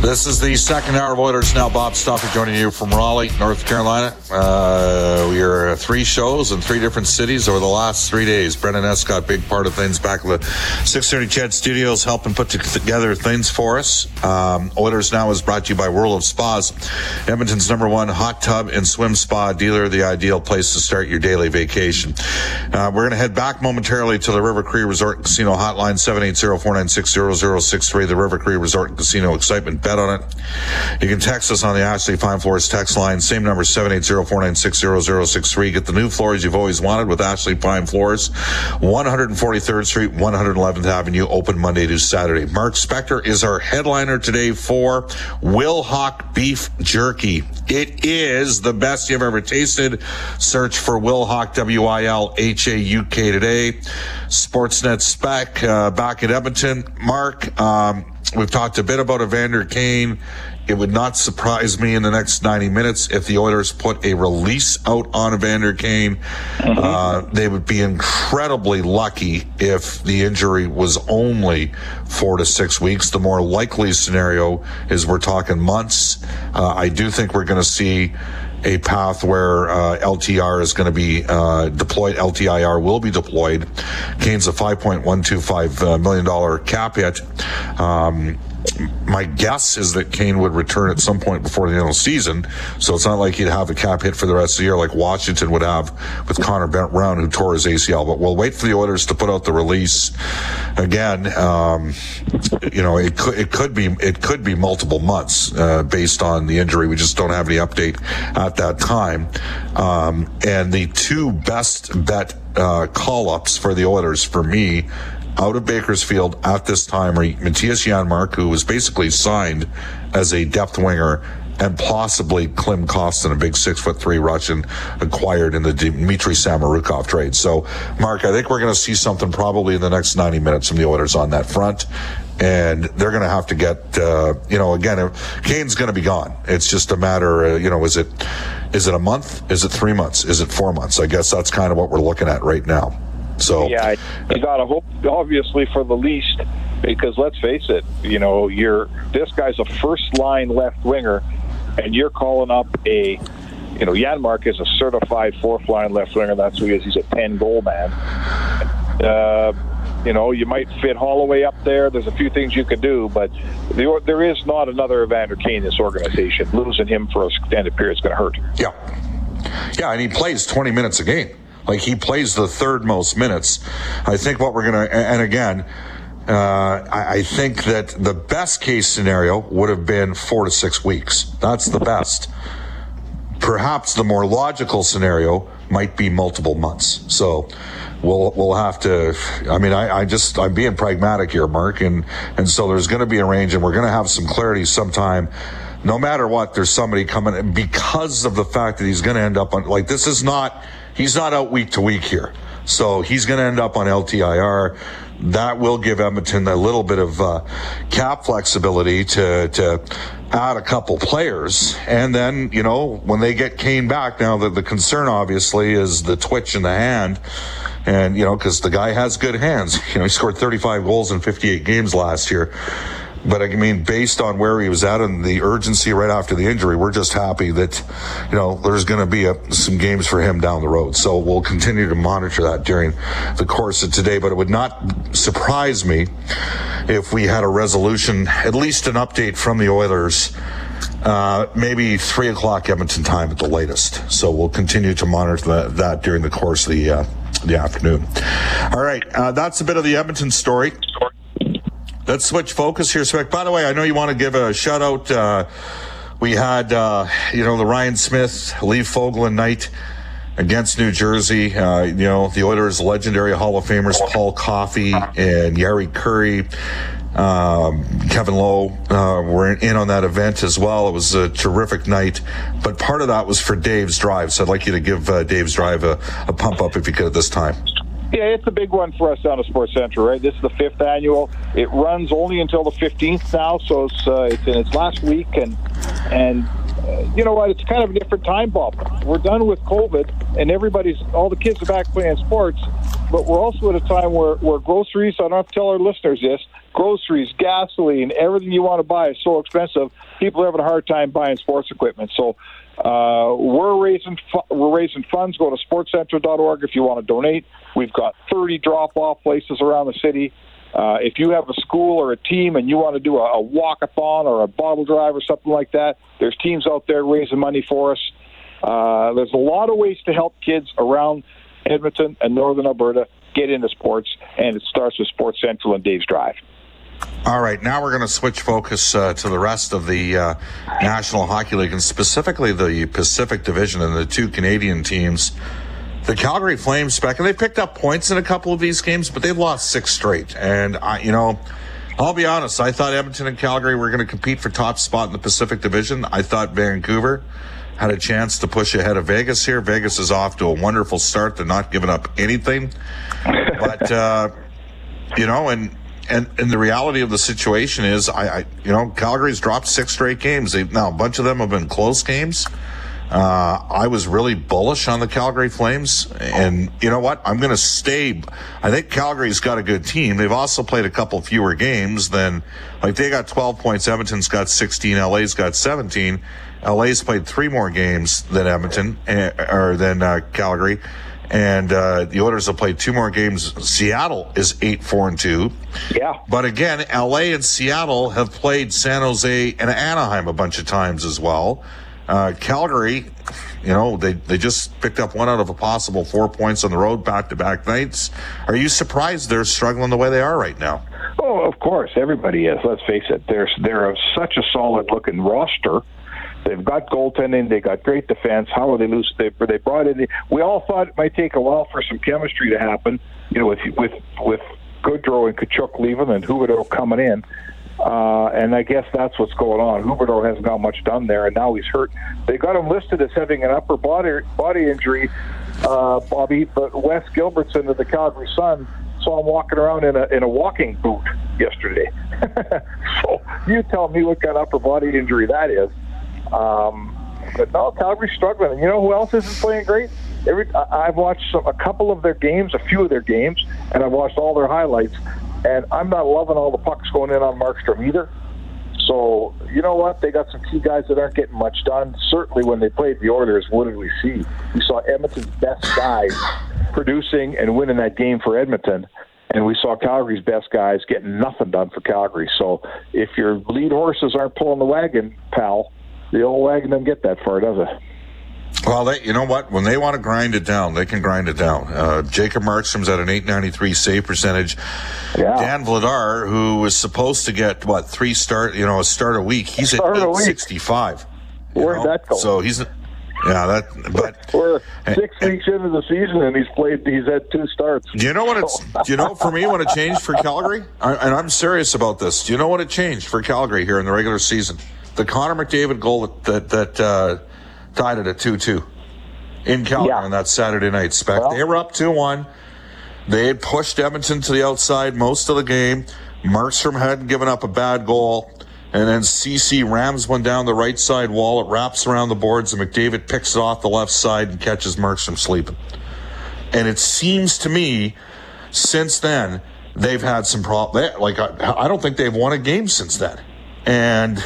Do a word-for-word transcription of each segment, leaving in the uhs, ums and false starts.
This is the second hour of Oilers Now. Bob Stauffer joining you from Raleigh, North Carolina. Uh, we are three shows in three different cities over the last three days. Brennan Escott, big part of things back at the six thirty Chad Studios, helping put together things for us. Um, Oilers Now is brought to you by World of Spas, Edmonton's number one hot tub and swim spa dealer, the ideal place to start your daily vacation. Uh, we're going to head back momentarily to the River Cree Resort and Casino hotline, seven eight zero, four nine six, zero zero six three. The River Cree Resort and Casino excitement, bet on it. You can text us on the Ashley Fine Floors text line, same number, seven eight zero, four nine six, zero zero six three. Get the new floors you've always wanted with Ashley Fine Floors, one forty-third street, one eleventh avenue, open Monday to Saturday. Mark Spector is our headliner today for Wylhauk Beef Jerky. It is the best you've ever tasted. Search for Wylhauk, W I L H A U K today. Sportsnet Spec uh, back in Edmonton. Mark, um, we've talked a bit about Evander Kane. It would not surprise me in the next ninety minutes if the Oilers put a release out on Evander Kane. Mm-hmm. Uh, they would be incredibly lucky if the injury was only four to six weeks. The more likely scenario is we're talking months. Uh, I do think we're going to see a path where uh, L T R is going to be uh, deployed. L T I R will be deployed. Kane's a five point one two five million dollars cap hit. Um, My guess is that Kane would return at some point before the end of the season, so it's not like he'd have a cap hit for the rest of the year like Washington would have with Connor Brown, who tore his A C L. But we'll wait for the Oilers to put out the release. Again, um, you know, it could it could be it could be multiple months uh, based on the injury. We just don't have any update at that time. Um, and the two best bet uh, call-ups for the Oilers for me, out of Bakersfield at this time, are Matias Janmark, who was basically signed as a depth winger, and possibly Klim Kostin, a big six foot three Russian acquired in the Dmitry Samarukov trade. So, Mark, I think we're going to see something probably in the next ninety minutes from the Oilers on that front. And they're going to have to get, uh, you know, again, Kane's going to be gone. It's just a matter, uh, you know, is it is it a month? Is it three months? Is it four months? I guess that's kind of what we're looking at right now. So yeah, you gotta hope obviously for the least, because let's face it, you know, you're this guy's a first line left winger, and you're calling up a, you know, Janmark is a certified fourth line left winger. That's who he is. He's a ten goal man. Uh, you know, you might fit Holloway up there. There's a few things you could do, but the, there is not another Evander Kane in this organization. Losing him for a extended period is going to hurt. Yeah, yeah, and he plays twenty minutes a game. Like, he plays the third most minutes. I think what we're going to, and again, uh, I think that the best case scenario would have been four to six weeks. That's the best. Perhaps the more logical scenario might be multiple months. So we'll we'll have to, I mean, I, I just, I'm being pragmatic here, Mark. And, and so there's going to be a range, and we're going to have some clarity sometime. No matter what, there's somebody coming, because of the fact that he's going to end up on, like, this is not, he's not out week to week here. So he's going to end up on L T I R. That will give Edmonton a little bit of uh, cap flexibility to to add a couple players. And then, you know, when they get Kane back, now the, the concern obviously is the twitch in the hand. And, you know, because the guy has good hands. You know, he scored thirty-five goals in fifty-eight games last year. But I mean, based on where he was at and the urgency right after the injury, we're just happy that, you know, there's going to be a, some games for him down the road. So we'll continue to monitor that during the course of today. But it would not surprise me if we had a resolution, at least an update from the Oilers, uh, maybe three o'clock Edmonton time at the latest. So we'll continue to monitor that, that during the course of the, uh, the afternoon. All right. Uh, that's a bit of the Edmonton story. Let's switch focus here, Spec. By the way, I know you want to give a shout out. Uh, we had, uh, you know, the Ryan Smith, Lee Foglin night against New Jersey. Uh, you know, the Oilers' legendary Hall of Famers, Paul Coffey and Yari Curry, um, Kevin Lowe, uh, were in on that event as well. It was a terrific night. But part of that was for Dave's Drive. So I'd like you to give uh, Dave's Drive a, a pump up if you could at this time. Yeah, it's a big one for us down at Sports Central, right? This is the fifth annual. It runs only until the fifteenth now, so it's uh, it's in its last week, and and uh, you know what? It's kind of a different time bomb. We're done with COVID, and everybody's all the kids are back playing sports, but we're also at a time where where groceries. I don't have to tell our listeners this: groceries, gasoline, everything you want to buy is so expensive. People are having a hard time buying sports equipment, so. Uh, we're raising fu- we're raising funds. Go to sports central dot org if you want to donate. We've got thirty drop-off places around the city. Uh, if you have a school or a team and you want to do a, a walk-a-thon or a bottle drive or something like that, there's teams out there raising money for us. Uh, there's a lot of ways to help kids around Edmonton and northern Alberta get into sports, and it starts with Sports Central and Dave's Drive. All right, now we're going to switch focus uh, to the rest of the uh, National Hockey League, and specifically the Pacific Division and the two Canadian teams. The Calgary Flames, Spec, and they picked up points in a couple of these games, but they've lost six straight. And, I, you know, I'll be honest, I thought Edmonton and Calgary were going to compete for top spot in the Pacific Division. I thought Vancouver had a chance to push ahead of Vegas here. Vegas is off to a wonderful start. They're not giving up anything. But, uh, you know, and... And, and the reality of the situation is, I, I, you know, Calgary's dropped six straight games. They've, now, a bunch of them have been close games. Uh, I was really bullish on the Calgary Flames. And you know what? I'm going to stay. I think Calgary's got a good team. They've also played a couple fewer games than, like, they got twelve points. Edmonton's got sixteen. L A's got seventeen. L A's played three more games than Edmonton, or than uh, Calgary. And uh, the Oilers have played two more games. Seattle is eight four and two. Yeah. But again, L A and Seattle have played San Jose and Anaheim a bunch of times as well. Uh, Calgary, you know, they, they just picked up one out of a possible four points on the road back-to-back nights. Are you surprised they're struggling the way they are right now? Oh, of course. Everybody is. Let's face it. They're, they're such a solid-looking roster. They've got goaltending. They got great defense. How are they loose? They they brought in. The, we all thought it might take a while for some chemistry to happen. You know, with with with Gaudreau and Tkachuk leaving and Huberdeau coming in, uh, and I guess that's what's going on. Huberdeau hasn't got much done there, and now he's hurt. They got him listed as having an upper body body injury, uh, Bobby. But Wes Gilbertson of the Calgary Sun saw him walking around in a in a walking boot yesterday. So you tell me what kind of upper body injury that is. Um, but no, Calgary's struggling. And you know who else isn't playing great? Every I, I've watched some, a couple of their games, a few of their games, and I've watched all their highlights, and I'm not loving all the pucks going in on Markstrom either. So, you know what? They got some key guys that aren't getting much done. Certainly when they played the Oilers, what did we see? We saw Edmonton's best guys producing and winning that game for Edmonton, and we saw Calgary's best guys getting nothing done for Calgary. So if your lead horses aren't pulling the wagon, pal, the old wagon doesn't get that far, does it? Well, they, you know what? When they want to grind it down, they can grind it down. Uh, Jacob Markstrom's at an eight ninety-three save percentage. Yeah. Dan Vladar, who was supposed to get, what, three start, you know, a start a week, he's start at eight sixty-five. Where'd that go? So he's, yeah, that, but. We're six and, weeks into the season and he's played, he's had two starts. Do you know what it's, do you know for me what it changed for Calgary? I, and I'm serious about this. Do you know what it changed for Calgary here in the regular season? The Connor McDavid goal that that uh, tied it at two two in Calgary yeah. on that Saturday night, Spec. Well, they were up two one. They had pushed Edmonton to the outside most of the game. Markstrom hadn't given up a bad goal. And then C C rams one down the right side wall. It wraps around the boards, and McDavid picks it off the left side and catches Markstrom sleeping. And it seems to me since then they've had some problems. Like, I, I don't think they've won a game since then. And,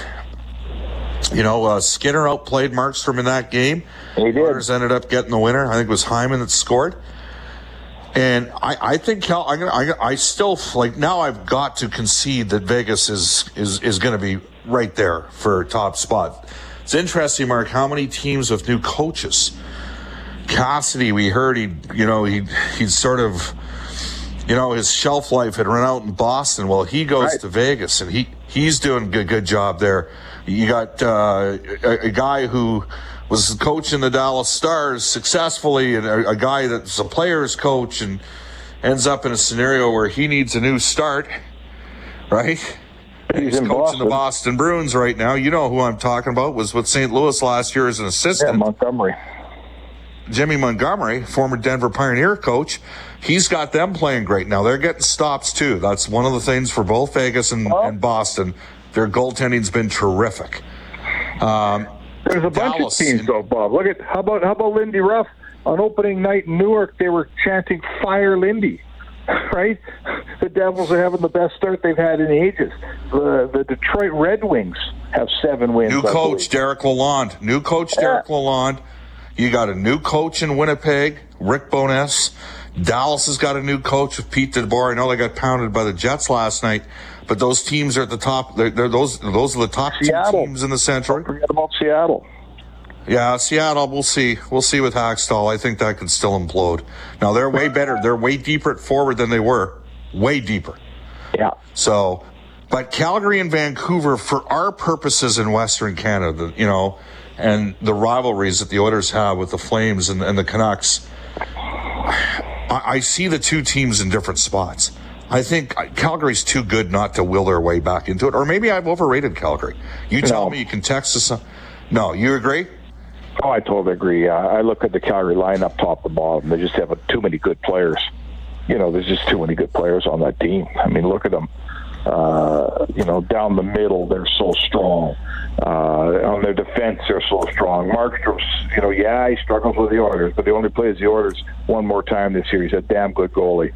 you know, uh, Skinner outplayed Markstrom in that game. He did. Oilers ended up getting the winner. I think it was Hyman that scored. And I, I think Cal, I'm gonna, I, I still like now I've got to concede that Vegas is is is going to be right there for top spot. It's interesting, Mark, how many teams with new coaches. Cassidy, we heard he, you know, he he sort of, you know, his shelf life had run out in Boston. Well, he goes right to Vegas, and he he's doing a good, good job there. You got uh, a, a guy who was coaching the Dallas Stars successfully, and a, a guy that's a player's coach and ends up in a scenario where he needs a new start, right? He's, He's coaching Boston. The Boston Bruins right now. You know who I'm talking about. Was with Saint Louis last year as an assistant. Yeah, Montgomery. Jimmy Montgomery, former Denver Pioneer coach. He's got them playing great now. They're getting stops, too. That's one of the things for both Vegas and, oh. and Boston. Their goaltending's been terrific. Um, There's a Dallas, bunch of teams, though, Bob. Look at how about how about Lindy Ruff on opening night in Newark? They were chanting "Fire Lindy," right? The Devils are having the best start they've had in ages. The the Detroit Red Wings have seven wins. New coach Derek Lalonde. New coach yeah. Derek Lalonde. You got a new coach in Winnipeg, Rick Boness. Dallas has got a new coach with Pete DeBoer. I know they got pounded by the Jets last night, but those teams are at the top. They're, they're those those are the top Seattle. two teams in the Central. Don't forget about Seattle. Yeah, Seattle. We'll see. We'll see with Hackstall. I think that could still implode. Now they're way better. They're way deeper at forward than they were. Way deeper. Yeah. So, but Calgary and Vancouver, for our purposes in Western Canada, you know, and the rivalries that the Oilers have with the Flames and, and the Canucks, I, I see the two teams in different spots. I think Calgary's too good not to will their way back into it. Or maybe I've overrated Calgary. You tell no. me. You can text us. No, you agree? Oh, I totally agree. Uh, I look at the Calgary lineup top to bottom. They just have a, too many good players. You know, there's just too many good players on that team. I mean, look at them. Uh, you know, down the middle, they're so strong. Uh, on their defense, they're so strong. Markstrom's, you know, yeah, he struggles with the Oilers, but he only plays the Oilers one more time this year. He's a damn good goalie.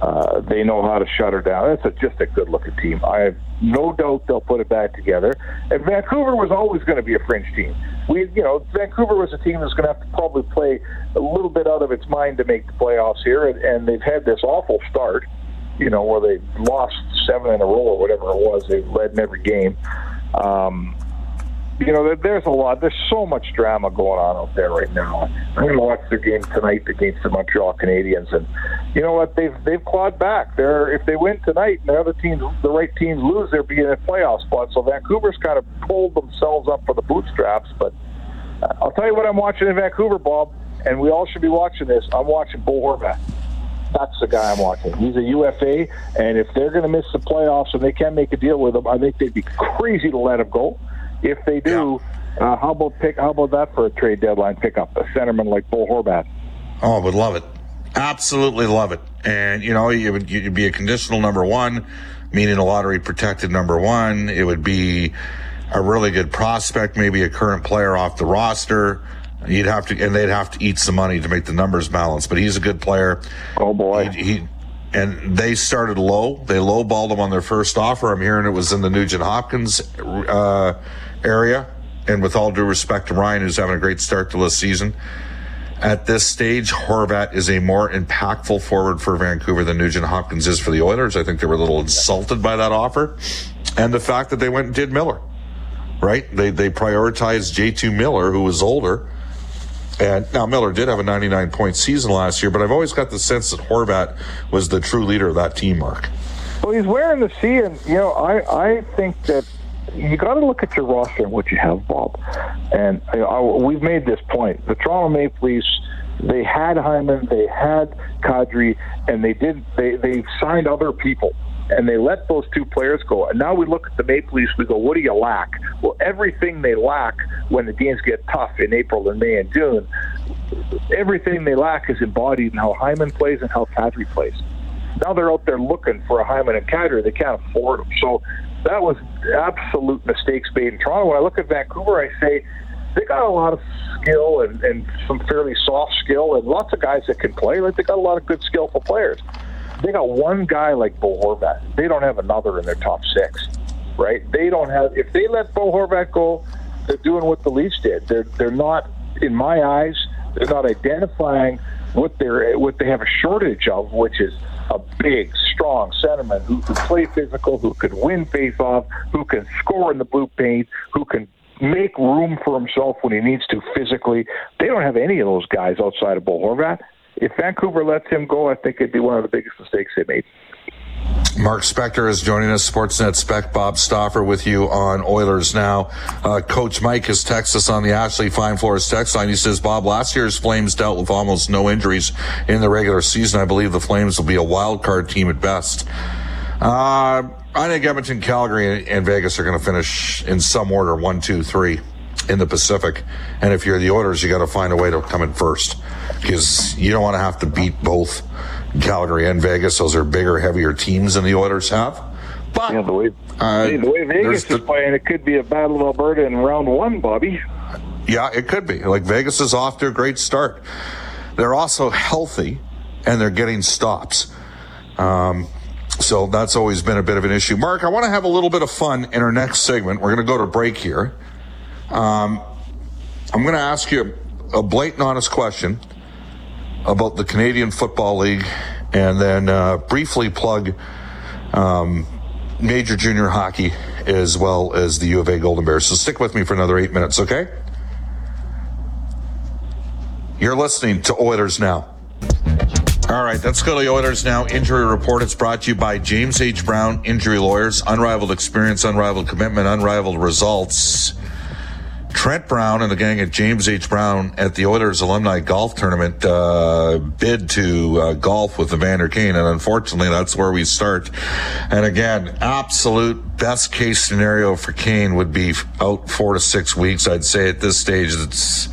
Uh, they know how to shut her down. That's a, just a good-looking team. I have no doubt they'll put it back together. And Vancouver was always going to be a fringe team. We, you know, Vancouver was a team that's going to have to probably play a little bit out of its mind to make the playoffs here, and, and they've had this awful start, you know, where they lost seven in a row or whatever it was. They led in every game. Um, you know, there, there's a lot. There's so much drama going on out there right now. I'm going to watch their game tonight against the Montreal Canadiens, and you know what? They've they've clawed back. They're if they win tonight, and the other teams, the right teams lose, they'll be in a playoff spot. So Vancouver's kind of pulled themselves up for the bootstraps. But I'll tell you what I'm watching in Vancouver, Bob, and we all should be watching this. I'm watching Bo Horvat. That's the guy I'm watching. He's a U F A, and if they're going to miss the playoffs and they can't make a deal with him, I think they'd be crazy to let him go. If they do, yeah. uh, how about pick? How about that for a trade deadline pickup? A centerman like Bo Horvat. Oh, I would love it. Absolutely love it. And, you know, it would you'd be a conditional number one, meaning a lottery-protected number one. It would be a really good prospect, maybe a current player off the roster. You'd have to, and they'd have to eat some money to make the numbers balance. But he's a good player. Oh boy! He, he and they started low. They lowballed him on their first offer. I'm hearing it was in the Nugent Hopkins uh, area. And with all due respect to Ryan, who's having a great start to this season, at this stage, Horvat is a more impactful forward for Vancouver than Nugent Hopkins is for the Oilers. I think they were a little insulted by that offer, and the fact that they went and did Miller. Right? They they prioritized J two Miller, who was older. And now Miller did have a ninety-nine point season last year, but I've always got the sense that Horvat was the true leader of that team, Mark. Well, he's wearing the C, and, you know, I, I think that you got to look at your roster and what you have, Bob. And you know, I, we've made this point. The Toronto Maple Leafs, they had Hyman, they had Kadri, and they did they, they signed other people. And they let those two players go. And now we look at the Maple Leafs, we go, what do you lack? Well, everything they lack when the games get tough in April and May and June, everything they lack is embodied in how Hyman plays and how Kadri plays. Now they're out there looking for a Hyman and Kadri. They can't afford them. So that was absolute mistakes made in Toronto. When I look at Vancouver, I say they got a lot of skill and, and some fairly soft skill and lots of guys that can play. Like they got a lot of good skillful players. they got one guy like Bo Horvat. They don't have another in their top six, right? They don't have. If they let Bo Horvat go, they're doing what the Leafs did. They're they're not, in my eyes, they're not identifying what they're what they have a shortage of, which is a big, strong centerman who can play physical, who can win face-off, who can score in the blue paint, who can make room for himself when he needs to physically. They don't have any of those guys outside of Bo Horvat. If Vancouver lets him go, I think it'd be one of the biggest mistakes they made. Mark Spector is joining us, Sportsnet Spec. Bob Stauffer with you on Oilers Now. Uh, Coach Mike has texted us on the Ashley Fine Floors text line. He says, Bob, last year's Flames dealt with almost no injuries in the regular season. I believe the Flames will be a wild card team at best. Uh, I think Edmonton, Calgary, and Vegas are going to finish in some order, one, two, three, in the Pacific. And if you're the Oilers, you got to find a way to come in first, because you don't want to have to beat both Calgary and Vegas. Those are bigger, heavier teams than the Oilers have. But yeah, the, way, uh, the way Vegas the, is playing, it could be a battle of Alberta in round one, Bobby. Yeah, it could be. Like, Vegas is off to a great start. They're also healthy, and they're getting stops. Um, so that's always been a bit of an issue. Mark, I want to have a little bit of fun in our next segment. We're going to go to break here. Um, I'm going to ask you a blatant, honest question about the Canadian Football League, and then uh, briefly plug um, Major Junior Hockey as well as the U of A Golden Bears. So stick with me for another eight minutes, okay? You're listening to Oilers Now. All right, let's go to the Oilers Now Injury Report. It's brought to you by James H. Brown Injury Lawyers. Unrivaled experience, unrivaled commitment, unrivaled results. Trent Brown and the gang at James H. Brown at the Oilers Alumni Golf Tournament uh, bid to uh, golf with Evander Kane, and unfortunately, that's where we start. And again, absolute best case scenario for Kane would be out four to six weeks. I'd say at this stage, it's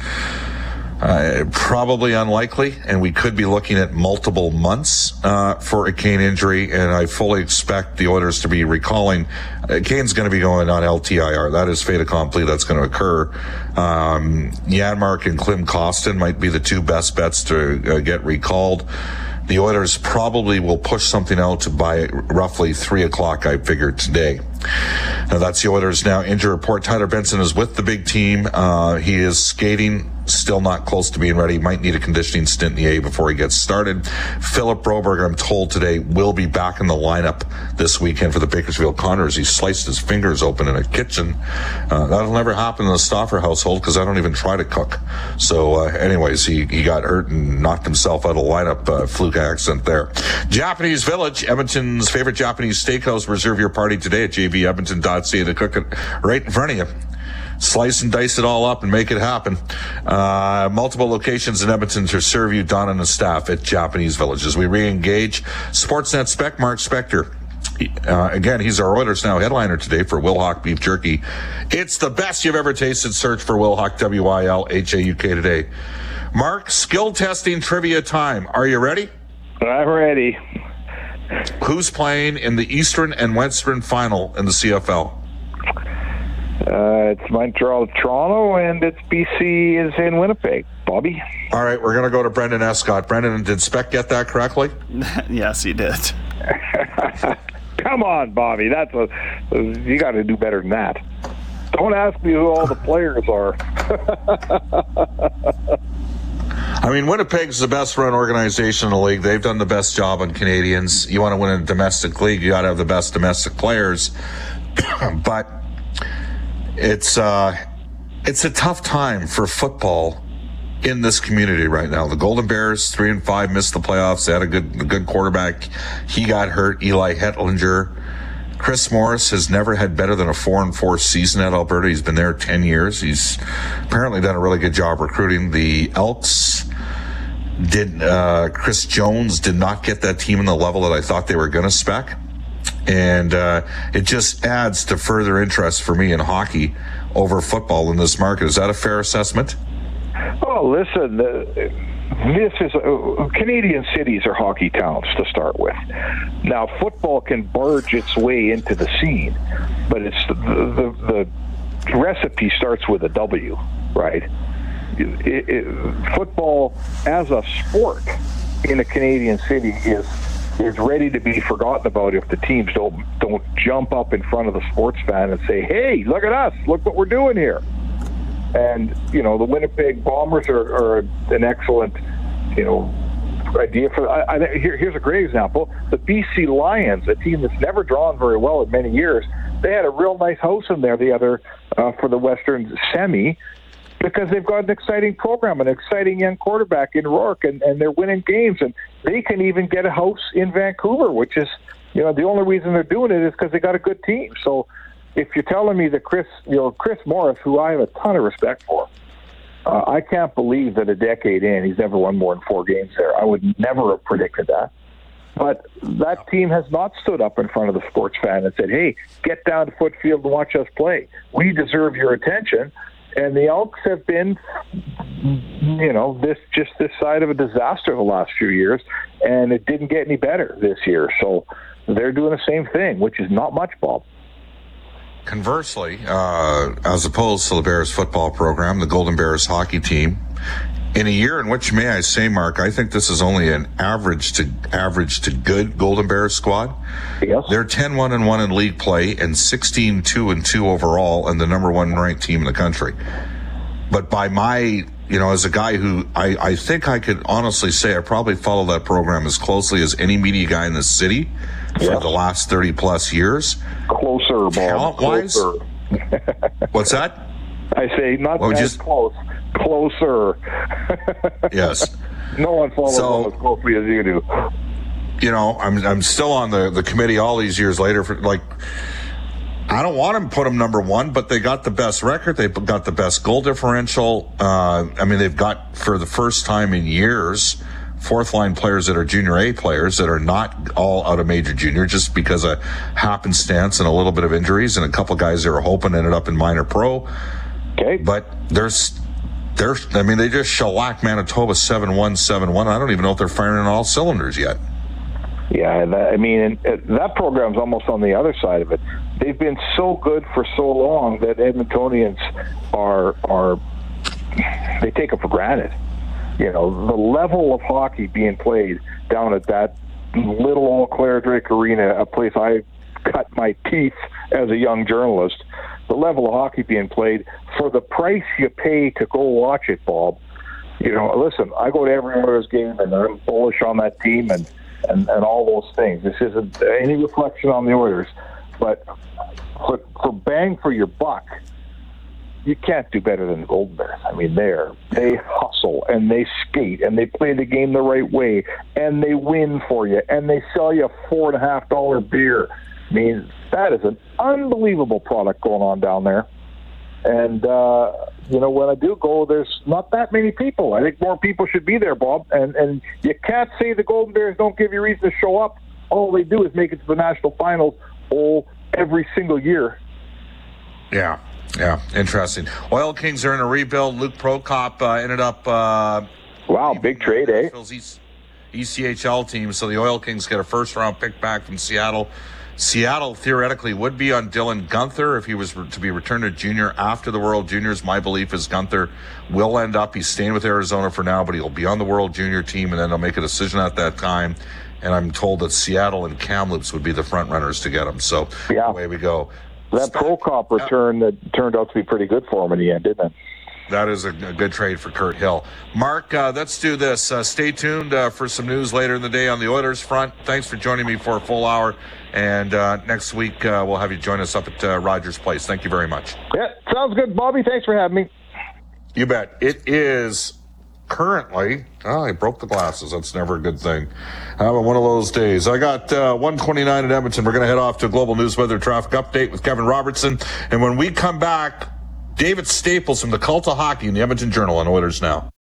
uh, probably unlikely, and we could be looking at multiple months uh, for a Kane injury, and I fully expect the Oilers to be recalling. Kane's going to be going on L T I R. That is fait accompli. That's going to occur. Um, Janmark and Klim Kostin might be the two best bets to uh, get recalled. The Oilers probably will push something out to by roughly three o'clock, I figure, today. Now, that's the Oilers Now Injury Report. Tyler Benson is with the big team. Uh, he is skating, still not close to being ready. Might need a conditioning stint in the A before he gets started. Philip Broberg, I'm told today, will be back in the lineup this weekend for the Bakersfield Condors. He's sliced his fingers open in a kitchen. Uh, that'll never happen in the Stauffer household because I don't even try to cook. So uh, anyways, he, he got hurt and knocked himself out of the lineup. Uh, fluke accident there. Japanese Village, Edmonton's favorite Japanese steakhouse. Reserve your party today at j v edmonton dot c a. They cook it right in front of you. Slice and dice it all up and make it happen. Uh, multiple locations in Edmonton to serve you, Don and the staff at Japanese Village. As we re-engage, Sportsnet Spec, Mark Spector. Uh, again, he's our Oilers Now headliner today for Wylhauk Beef Jerky. It's the best you've ever tasted. Search for Wylhauk, W I L H A U K today. Mark, skill testing trivia time. Are you ready? I'm ready. Who's playing in the Eastern and Western Final in the C F L? Uh, it's Montreal, Toronto, and it's B C is in Winnipeg. Bobby? All right, we're going to go to Brennan Escott. Brennan, did Spec get that correctly? Yes, he did. Come on, Bobby. That's a, you got to do better than that. Don't ask me who all the players are. I mean, Winnipeg's the best-run organization in the league. They've done the best job on Canadians. You want to win a domestic league, you got to have the best domestic players. But it's uh, it's a tough time for football in this community right now. The Golden Bears, three and five, missed the playoffs. They had a good, a good quarterback. He got hurt. Eli Hetlinger. Chris Morris has never had better than a four and four season at Alberta. He's been there ten years. He's apparently done a really good job recruiting. The Elks did, uh, Chris Jones did not get that team in the level that I thought they were going to spec. And, uh, it just adds to further interest for me in hockey over football in this market. Is that a fair assessment? Oh, listen, this is uh, Canadian cities are hockey towns to start with. Now, football can barge its way into the scene, but it's the, the, the recipe starts with a W, right? It, it, it, football as a sport in a Canadian city is is ready to be forgotten about if the teams don't don't jump up in front of the sports fan and say, hey, look at us, look what we're doing here. And, you know, the Winnipeg Bombers are, are an excellent, you know, idea for. I, I, here, here's a great example. The B C Lions, a team that's never drawn very well in many years, they had a real nice house in there the other uh, for the Western semi, because they've got an exciting program, an exciting young quarterback in Rourke, and, and they're winning games. And they can even get a house in Vancouver, which is, you know, the only reason they're doing it is because they got a good team. So if you're telling me that Chris, you know, Chris Morris, who I have a ton of respect for, uh, I can't believe that a decade in, he's never won more than four games there. I would never have predicted that. But that team has not stood up in front of the sports fan and said, hey, get down to Foote Field and watch us play. We deserve your attention. And the Elks have been, you know, this just this side of a disaster the last few years, and it didn't get any better this year. So they're doing the same thing, which is not much, Bob. Conversely, uh, as opposed to the Bears football program, the Golden Bears hockey team, in a year in which, may I say, Mark, I think this is only an average to average to good Golden Bears squad. Yes. They're ten one and one in league play and sixteen two and two overall, and the number one ranked team in the country. But by my, you know, as a guy who I, I think I could honestly say I probably follow that program as closely as any media guy in the city yeah. for the last thirty plus years. Closer, Bob. Closer. What's that? I say not well, as close. Closer. Yes. No one follows so, them as closely as you do. You know, I'm I'm still on the, the committee all these years later. For like, I don't want them to put them number one, but they got the best record. They got the best goal differential. Uh, I mean, they've got, for the first time in years, fourth line players that are junior A players that are not all out of major junior, just because of happenstance and a little bit of injuries, and a couple guys they were hoping ended up in minor pro. Okay. But there's... They're, I mean, they just shellacked Manitoba seven one, seven one. I don't even know if they're firing on all cylinders yet. Yeah, that, I mean, and, and that program's almost on the other side of it. They've been so good for so long that Edmontonians are, are they take it for granted. You know, the level of hockey being played down at that little old Claire Drake Arena, a place I cut my teeth as a young journalist, the level of hockey being played for the price you pay to go watch it, Bob. You know, listen, I go to every Oilers game and I'm bullish on that team and, and, and all those things. This isn't any reflection on the Oilers, but for, for bang for your buck, you can't do better than the Golden Bears. I mean, they're, they hustle and they skate and they play the game the right way and they win for you and they sell you a four and a half dollar beer. I mean, that is an unbelievable product going on down there. And, uh, you know, when I do go, there's not that many people. I think more people should be there, Bob. And and you can't say the Golden Bears don't give you reason to show up. All they do is make it to the national finals all every single year. Yeah, yeah, interesting. Oil Kings are in a rebuild. Luke Prokop uh, ended up... Uh, wow, big trade, eh? E C H L team, so the Oil Kings get a first-round pick back from Seattle. Seattle theoretically would be on Dylan Guenther if he was to be returned to junior after the World Juniors. My belief is Guenther will end up, he's staying with Arizona for now, but he'll be on the World Junior team, and then they'll make a decision at that time. And I'm told that Seattle and Kamloops would be the front runners to get him. So yeah. Away we go. That Prokop return uh, that turned out to be pretty good for him in the end, didn't it? That is a good trade for Kurt Hill. Mark, uh, let's do this. Uh, stay tuned uh, for some news later in the day on the Oilers front. Thanks for joining me for a full hour. And uh, next week, uh, we'll have you join us up at uh, Rogers Place. Thank you very much. Yeah, sounds good, Bobby. Thanks for having me. You bet. It is currently... Oh, I broke the glasses. That's never a good thing. Having one of those days. I got uh, one twenty-nine in Edmonton. We're going to head off to a global news weather traffic update with Kevin Robertson. And when we come back... David Staples from the Cult of Hockey in the Edmonton Journal on Oilers Now.